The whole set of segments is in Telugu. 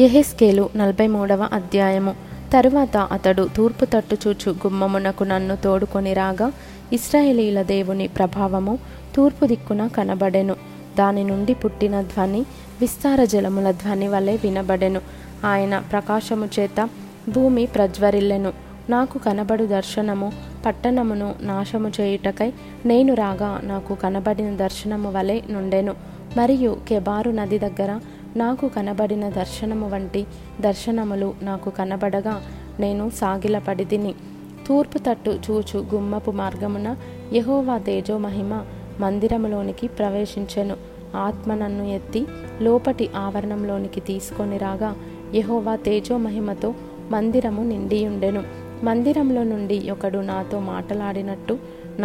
యెహెజ్కేలు 43వ అధ్యాయము. తరువాత అతడు తూర్పు తట్టు చూచు గుమ్మమునకు నన్ను తోడుకొని రాగా ఇశ్రాయేలీల దేవుని ప్రభావము తూర్పు దిక్కున కనబడెను. దాని నుండి పుట్టిన ధ్వని విస్తార జలముల ధ్వని వలె వినబడెను. ఆయన ప్రకాశము చేత భూమి ప్రజ్వరిల్లెను. నాకు కనబడు దర్శనము పట్టణమును నాశము చేయుటకై నేను రాగా నాకు కనబడిన దర్శనము వలె నుండెను. మరియు కెబారు నది దగ్గర నాకు కనబడిన దర్శనము వంటి దర్శనములు నాకు కనబడగా నేను సాగిలపడి తిని తూర్పు తట్టు చూచు గుమ్మపు మార్గమున యెహోవా తేజో మహిమ మందిరములోనికి ప్రవేశించెను. ఆత్మ నన్ను ఎత్తి లోపటి ఆవరణంలోనికి తీసుకొని రాగా యెహోవా తేజో మహిమతో మందిరము నిండియుండెను. మందిరంలో నుండి ఒకడు నాతో మాటలాడినట్టు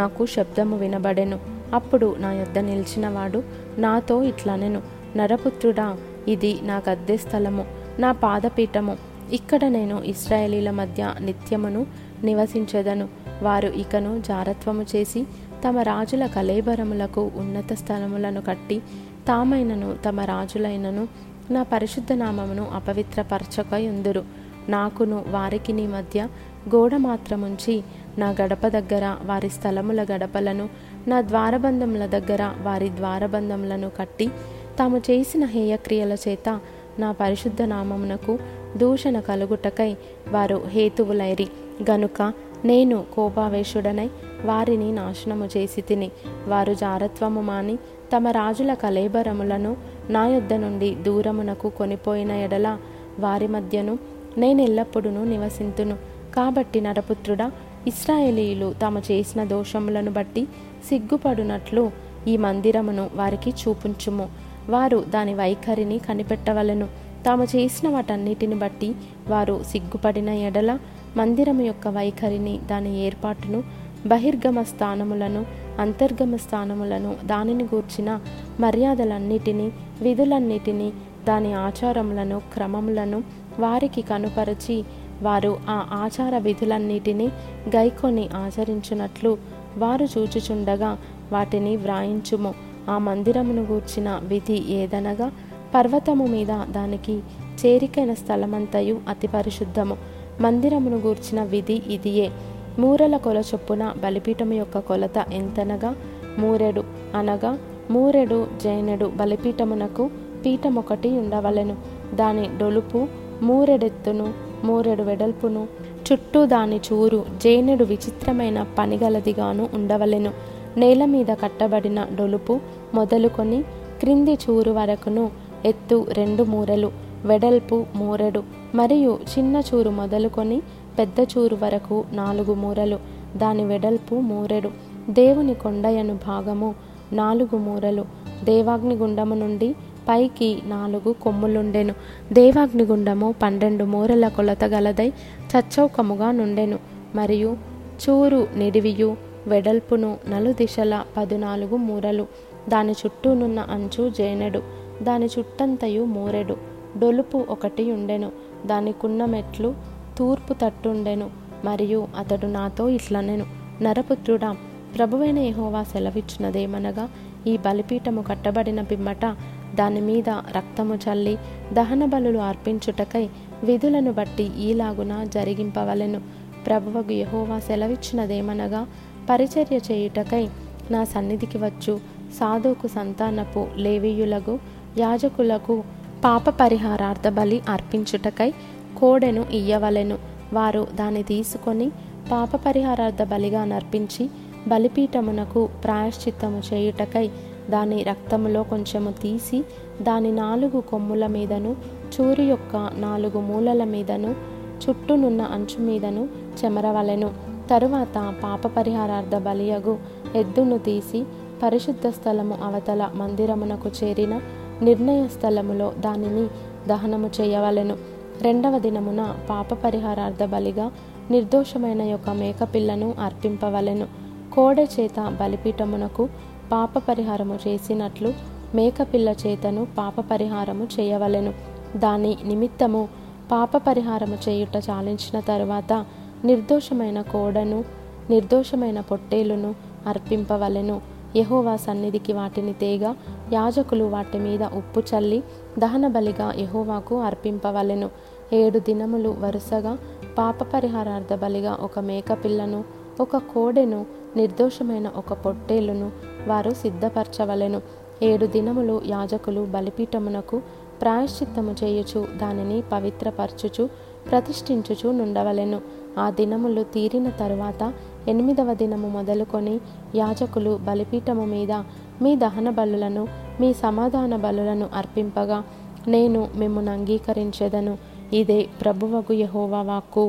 నాకు శబ్దము వినబడెను. అప్పుడు నా యొద్ద నిలిచినవాడు నాతో ఇట్లనెను, నరపుత్రుడా, ఇది నా గద్దె స్థలము, నా పాదపీఠము. ఇక్కడ నేను ఇశ్రాయేలీల మధ్య నిత్యమును నివసించెదను. వారు ఇకను జారత్వము చేసి తమ రాజుల కళేబరములకు ఉన్నత స్థలములను కట్టి తామైనను తమ రాజులైనను నా పరిశుద్ధ నామమును అపవిత్రపరచక యుందురు. నాకును వారికి నీ మధ్య గోడ మాత్రముంచి నా గడప దగ్గర వారి స్థలముల గడపలను, నా ద్వారబంధముల దగ్గర వారి ద్వారబంధములను కట్టి తాము చేసిన హేయక్రియల చేత నా పరిశుద్ధ నామమునకు దూషణ కలుగుటకై వారు హేతువులైరి. గనుక నేను కోపావేశుడనై వారిని నాశనము చేసి తిని వారు జారత్వము మాని తమ రాజుల కళేబరములను నా యొద్ద నుండి దూరమునకు కొనిపోయిన ఎడల వారి మధ్యను నేను ఎల్లప్పుడూ నివసింతును. కాబట్టి నరపుత్రుడా, ఇశ్రాయేలీయులు తాము చేసిన దోషములను బట్టి సిగ్గుపడునట్లు ఈ మందిరమును వారికి చూపించుము. వారు దాని వైఖరిని కనిపెట్టవలను. తాము చేసిన వాటన్నిటిని బట్టి వారు సిగ్గుపడిన ఎడల మందిరము యొక్క వైఖరిని, దాని ఏర్పాటును, బహిర్గమ స్థానములను, అంతర్గమ స్థానములను, దానిని గూర్చిన మర్యాదలన్నిటినీ, విధులన్నిటినీ, దాని ఆచారములను, క్రమములను వారికి కనుపరచి వారు ఆ ఆచార విధులన్నిటినీ గైకొని ఆచరించునట్లు వారు చూచుచుండగా వాటిని వ్రాయించుము. ఆ మందిరమును గూర్చిన విధి ఏదనగా, పర్వతము మీద దానికి చేరికైన స్థలమంతయు అతి పరిశుద్ధము. మందిరమును గూర్చిన విధి ఇదియే. మూరల కొల చొప్పున బలిపీఠము యొక్క కొలత ఎంతనగా, మూరెడు అనగా మూరెడు జైనెడు బలిపీఠమునకు పీఠమొకటి ఉండవలెను. దాని డొలుపు మూరెడెత్తును, మూరెడు వెడల్పును, చుట్టూ దాని చూరు జైనెడు విచిత్రమైన పనిగలదిగాను ఉండవలెను. నేల మీద కట్టబడిన డొలుపు మొదలుకొని క్రింది చూరు వరకును ఎత్తు 2 మూరెలు, వెడల్పు 3, మరియు చిన్న చూరు మొదలుకొని పెద్ద చూరు వరకు 4 మూరెలు, దాని వెడల్పు 3. దేవుని కొండయను భాగము 4 మూరెలు. దేవాగ్నిగుండము నుండి పైకి 4 కొమ్ములుండెను. దేవాగ్నిగుండము 12 మూరల కొలత గలదై చచ్చౌకముగా నుండెను. మరియు చూరు నిడివియు వెడల్పును 4 దిశల 14 మూరలు. దాని చుట్టూనున్న అంచు జైనెడు, దాని చుట్టంతయు 3. డొలుపు 1 ఉండెను. దానికున్న మెట్లు తూర్పు తట్టుండెను. మరియు అతడు నాతో ఇట్లనెను, నరపుత్రుడా, ప్రభువైన యెహోవా సెలవిచ్చినదేమనగా, ఈ బలిపీఠము కట్టబడిన పిమ్మట దాని మీద రక్తము చల్లి దహన బలులు అర్పించుటకై విధులను బట్టి ఈలాగున జరిగింపవలెను. ప్రభువగు యెహోవా సెలవిచ్చినదేమనగా, పరిచర్య చేయుటకై నా సన్నిధికి వచ్చు సాధోకు సంతానపు లేవీయులకు యాజకులకు పాప పరిహారార్థ బలి అర్పించుటకై కోడెను ఇయ్యవలెను. వారు దాన్ని తీసుకొని పాప పరిహారార్థ బలిగా నర్పించి బలిపీఠమునకు ప్రాయశ్చిత్తము చేయుటకై దాని రక్తములో కొంచెము తీసి దాని 4 కొమ్ముల మీదను, చూరు యొక్క 4 మూలల మీదను, చుట్టూనున్న అంచు మీదను చెమరవలెను. తరువాత పాప పరిహారార్థ బలియగు ఎద్దును తీసి పరిశుద్ధ స్థలము అవతల మందిరమునకు చేరిన నిర్ణయ స్థలములో దానిని దహనము చేయవలెను. 2వ దినమున పాప పరిహారార్థ బలిగా నిర్దోషమైన యొక్క మేకపిల్లను అర్పింపవలెను. కోడె చేత బలిపీఠమునకు పాప పరిహారము చేసినట్లు మేకపిల్ల చేతను పాప పరిహారము చేయవలెను. దాని నిమిత్తము పాప పరిహారము చేయుట చాలించిన తరువాత నిర్దోషమైన కోడను నిర్దోషమైన పొట్టేలును అర్పింపవలెను. యెహోవా సన్నిధికి వాటిని తేగా యాజకులు వాటి మీద ఉప్పు చల్లి దహనబలిగా యెహోవాకు అర్పింపవలెను. 7 దినములు వరుసగా పాపపరిహారార్థ బలిగా ఒక మేకపిల్లను, ఒక కోడెను, నిర్దోషమైన ఒక పొట్టేలును వారు సిద్ధపరచవలెను. 7 దినములు యాజకులు బలిపీఠమునకు ప్రాయశ్చిత్తము చేయుచు దానిని పవిత్రపరచుచు ప్రతిష్ఠించుచు నుండవలెను. ఆ దినములు తీరిన తరువాత 8వ దినము మొదలుకొని యాజకులు బలిపీఠము మీద మీ దహన బలులను మీ సమాధాన బలులను అర్పింపగా నేను మిమ్మును అంగీకరించెదను. ఇదే ప్రభువగు యెహోవా వాక్కు.